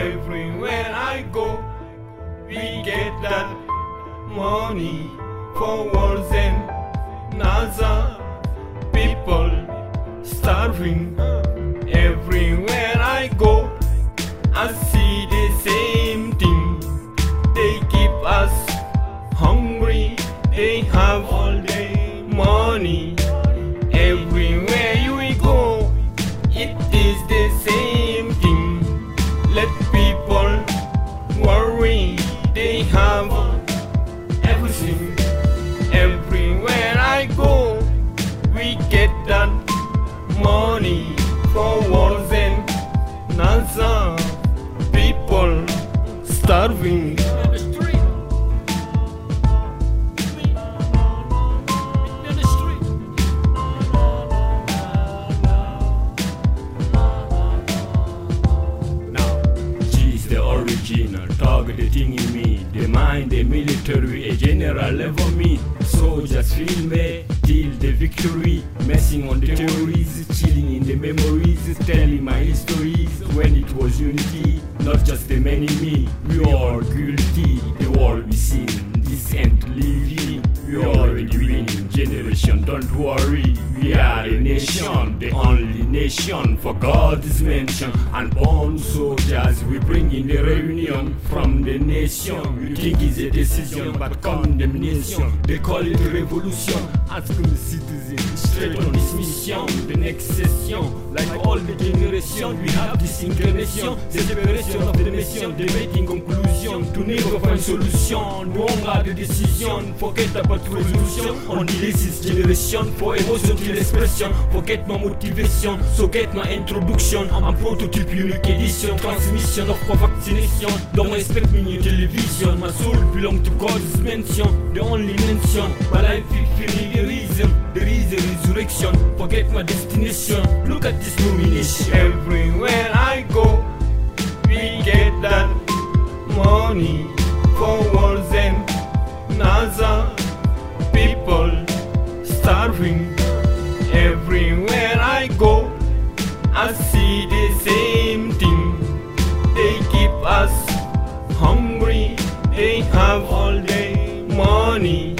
Everywhere I go, we get that money for wars and NASA people starving. Everywhere I go, I see the same thing. They keep us hungry, they have all the money. Everywhere you go, it is the same thing. Let people worry, they have everything. Everywhere I go, we get that money for wars and NASA people starving. Talk the thing in me, the mind, the military, a general level me. Soldiers feel me till the victory. Messing on the theories, chilling in the memories, telling my histories when it was unity, not just the many me. We are guilty, the world we seen, this ain't living. We are already winning generation, don't worry. We are a nation, the only nation for God's mention. And on soldiers, we bring in the reunion from the nation. You think it's a decision, but condemnation. They call it revolution. Asking the citizens straight on this mission. The next session, like all the generation, we have this inclination. The separation of the nation, debating conclusion. To never find solution, wrong are the decision. Forget about resolution, only this is generation. For emotion till expression, forget my motivation. So get my introduction. I'm prototype unique edition. Transmission of vaccination. Don't expect me in television. My soul belongs to God's mention, the only mention. My life is reason. There is a resurrection. Forget my destination. Look at this nomination. Everywhere I go, we get that money for wars and NASA people starving. Everywhere I go, I see the same thing. They keep us hungry, they have all the money.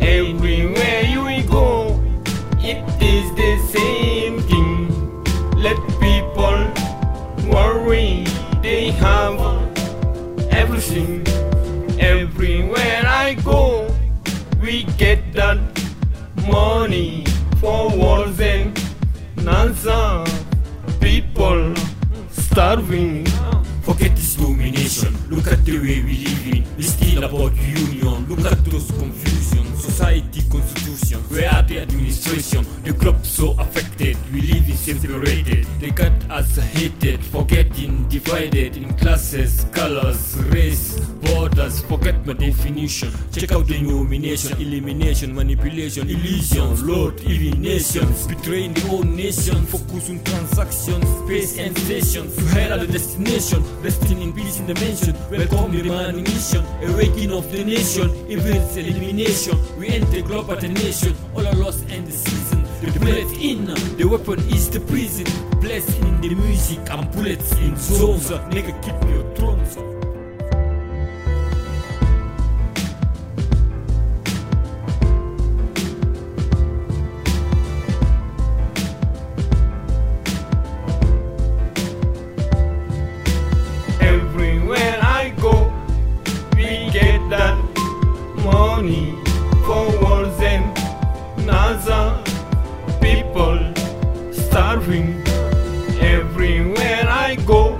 Everywhere you go, it is the same thing. Let people worry, they have everything. Everywhere I go, we get that money for wars and NASA people starving. Forget this domination, look at the way we live in. It's still about union, look at those confusion. Society constitution, we are the administration. The club so affected, we live in separated. They got us hated, forgetting divided in classes, colors, race, borders. Forget my definition, check out the nomination. Elimination, manipulation, illusion, Lord, even nations. Betraying their own nation, focus on transactions, space and stations. You head at the destination, resting in peace in the mansion. Welcome the man mission, awakening of the nation, events elimination. We end the globe at the nation, all our loss and the season. The bullet in, the weapon is the prison. Blessed in the music and bullets in zones. Nigga, keep your thrones. NASA people starving. Everywhere I go,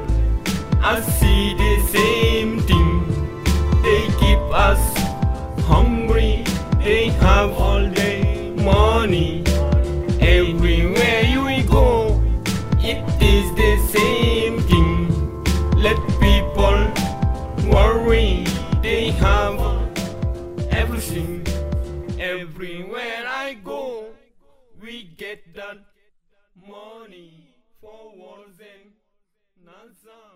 I see the same thing. They keep us hungry, they have all the money. Everywhere you go, it is the same thing. Let people worry, they have everything. Everywhere I go, we get that money for wars and NASA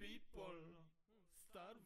people starving.